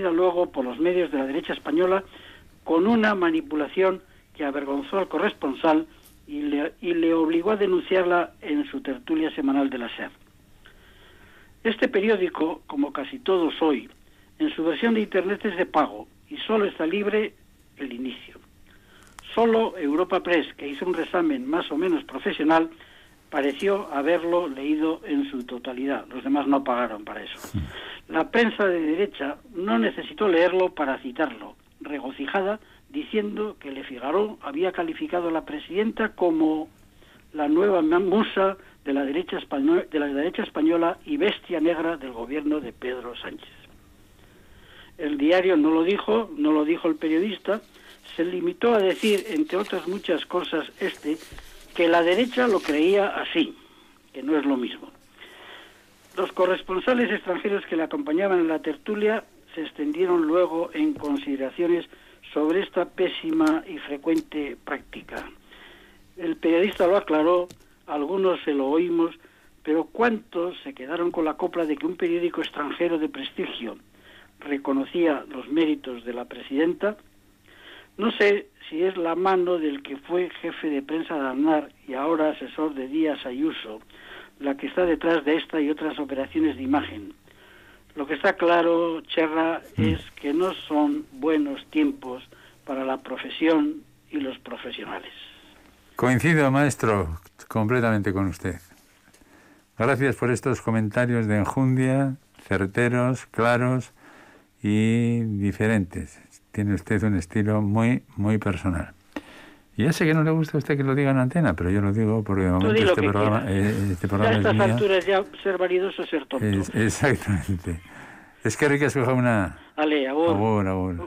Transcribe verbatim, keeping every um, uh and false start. reproducida luego por los medios de la derecha española con una manipulación que avergonzó al corresponsal y le, y le obligó a denunciarla en su tertulia semanal de la S E R. Este periódico, como casi todos hoy, en su versión de Internet es de pago y solo está libre el inicio. Solo Europa Press, que hizo un resumen más o menos profesional, pareció haberlo leído en su totalidad. Los demás no pagaron para eso. La prensa de derecha no necesitó leerlo para citarlo, regocijada, diciendo que Le Figaro había calificado a la presidenta como la nueva musa de la derecha española, de la derecha española y bestia negra del gobierno de Pedro Sánchez. El diario no lo dijo, no lo dijo el periodista, se limitó a decir, entre otras muchas cosas, este, que la derecha lo creía así, que no es lo mismo. Los corresponsales extranjeros que le acompañaban en la tertulia se extendieron luego en consideraciones sobre esta pésima y frecuente práctica. El periodista lo aclaró, algunos se lo oímos, pero ¿cuántos se quedaron con la copla de que un periódico extranjero de prestigio reconocía los méritos de la presidenta? No sé si es la mano del que fue jefe de prensa de Aznar y ahora asesor de Díaz Ayuso la que está detrás de esta y otras operaciones de imagen. Lo que está claro, Cherra, es que no son buenos tiempos para la profesión y los profesionales. Coincido, maestro, completamente con usted. Gracias por estos comentarios de enjundia, certeros, claros y diferentes. Tiene usted un estilo muy, muy personal. Y ya sé que no le gusta a usted que lo diga en antena, pero yo lo digo porque de momento este programa, eh, este programa es mío. A estas alturas ya ser validoso es ser tonto. Es, exactamente. Es que ricas que jauna. Ale, abor. Abor, abor.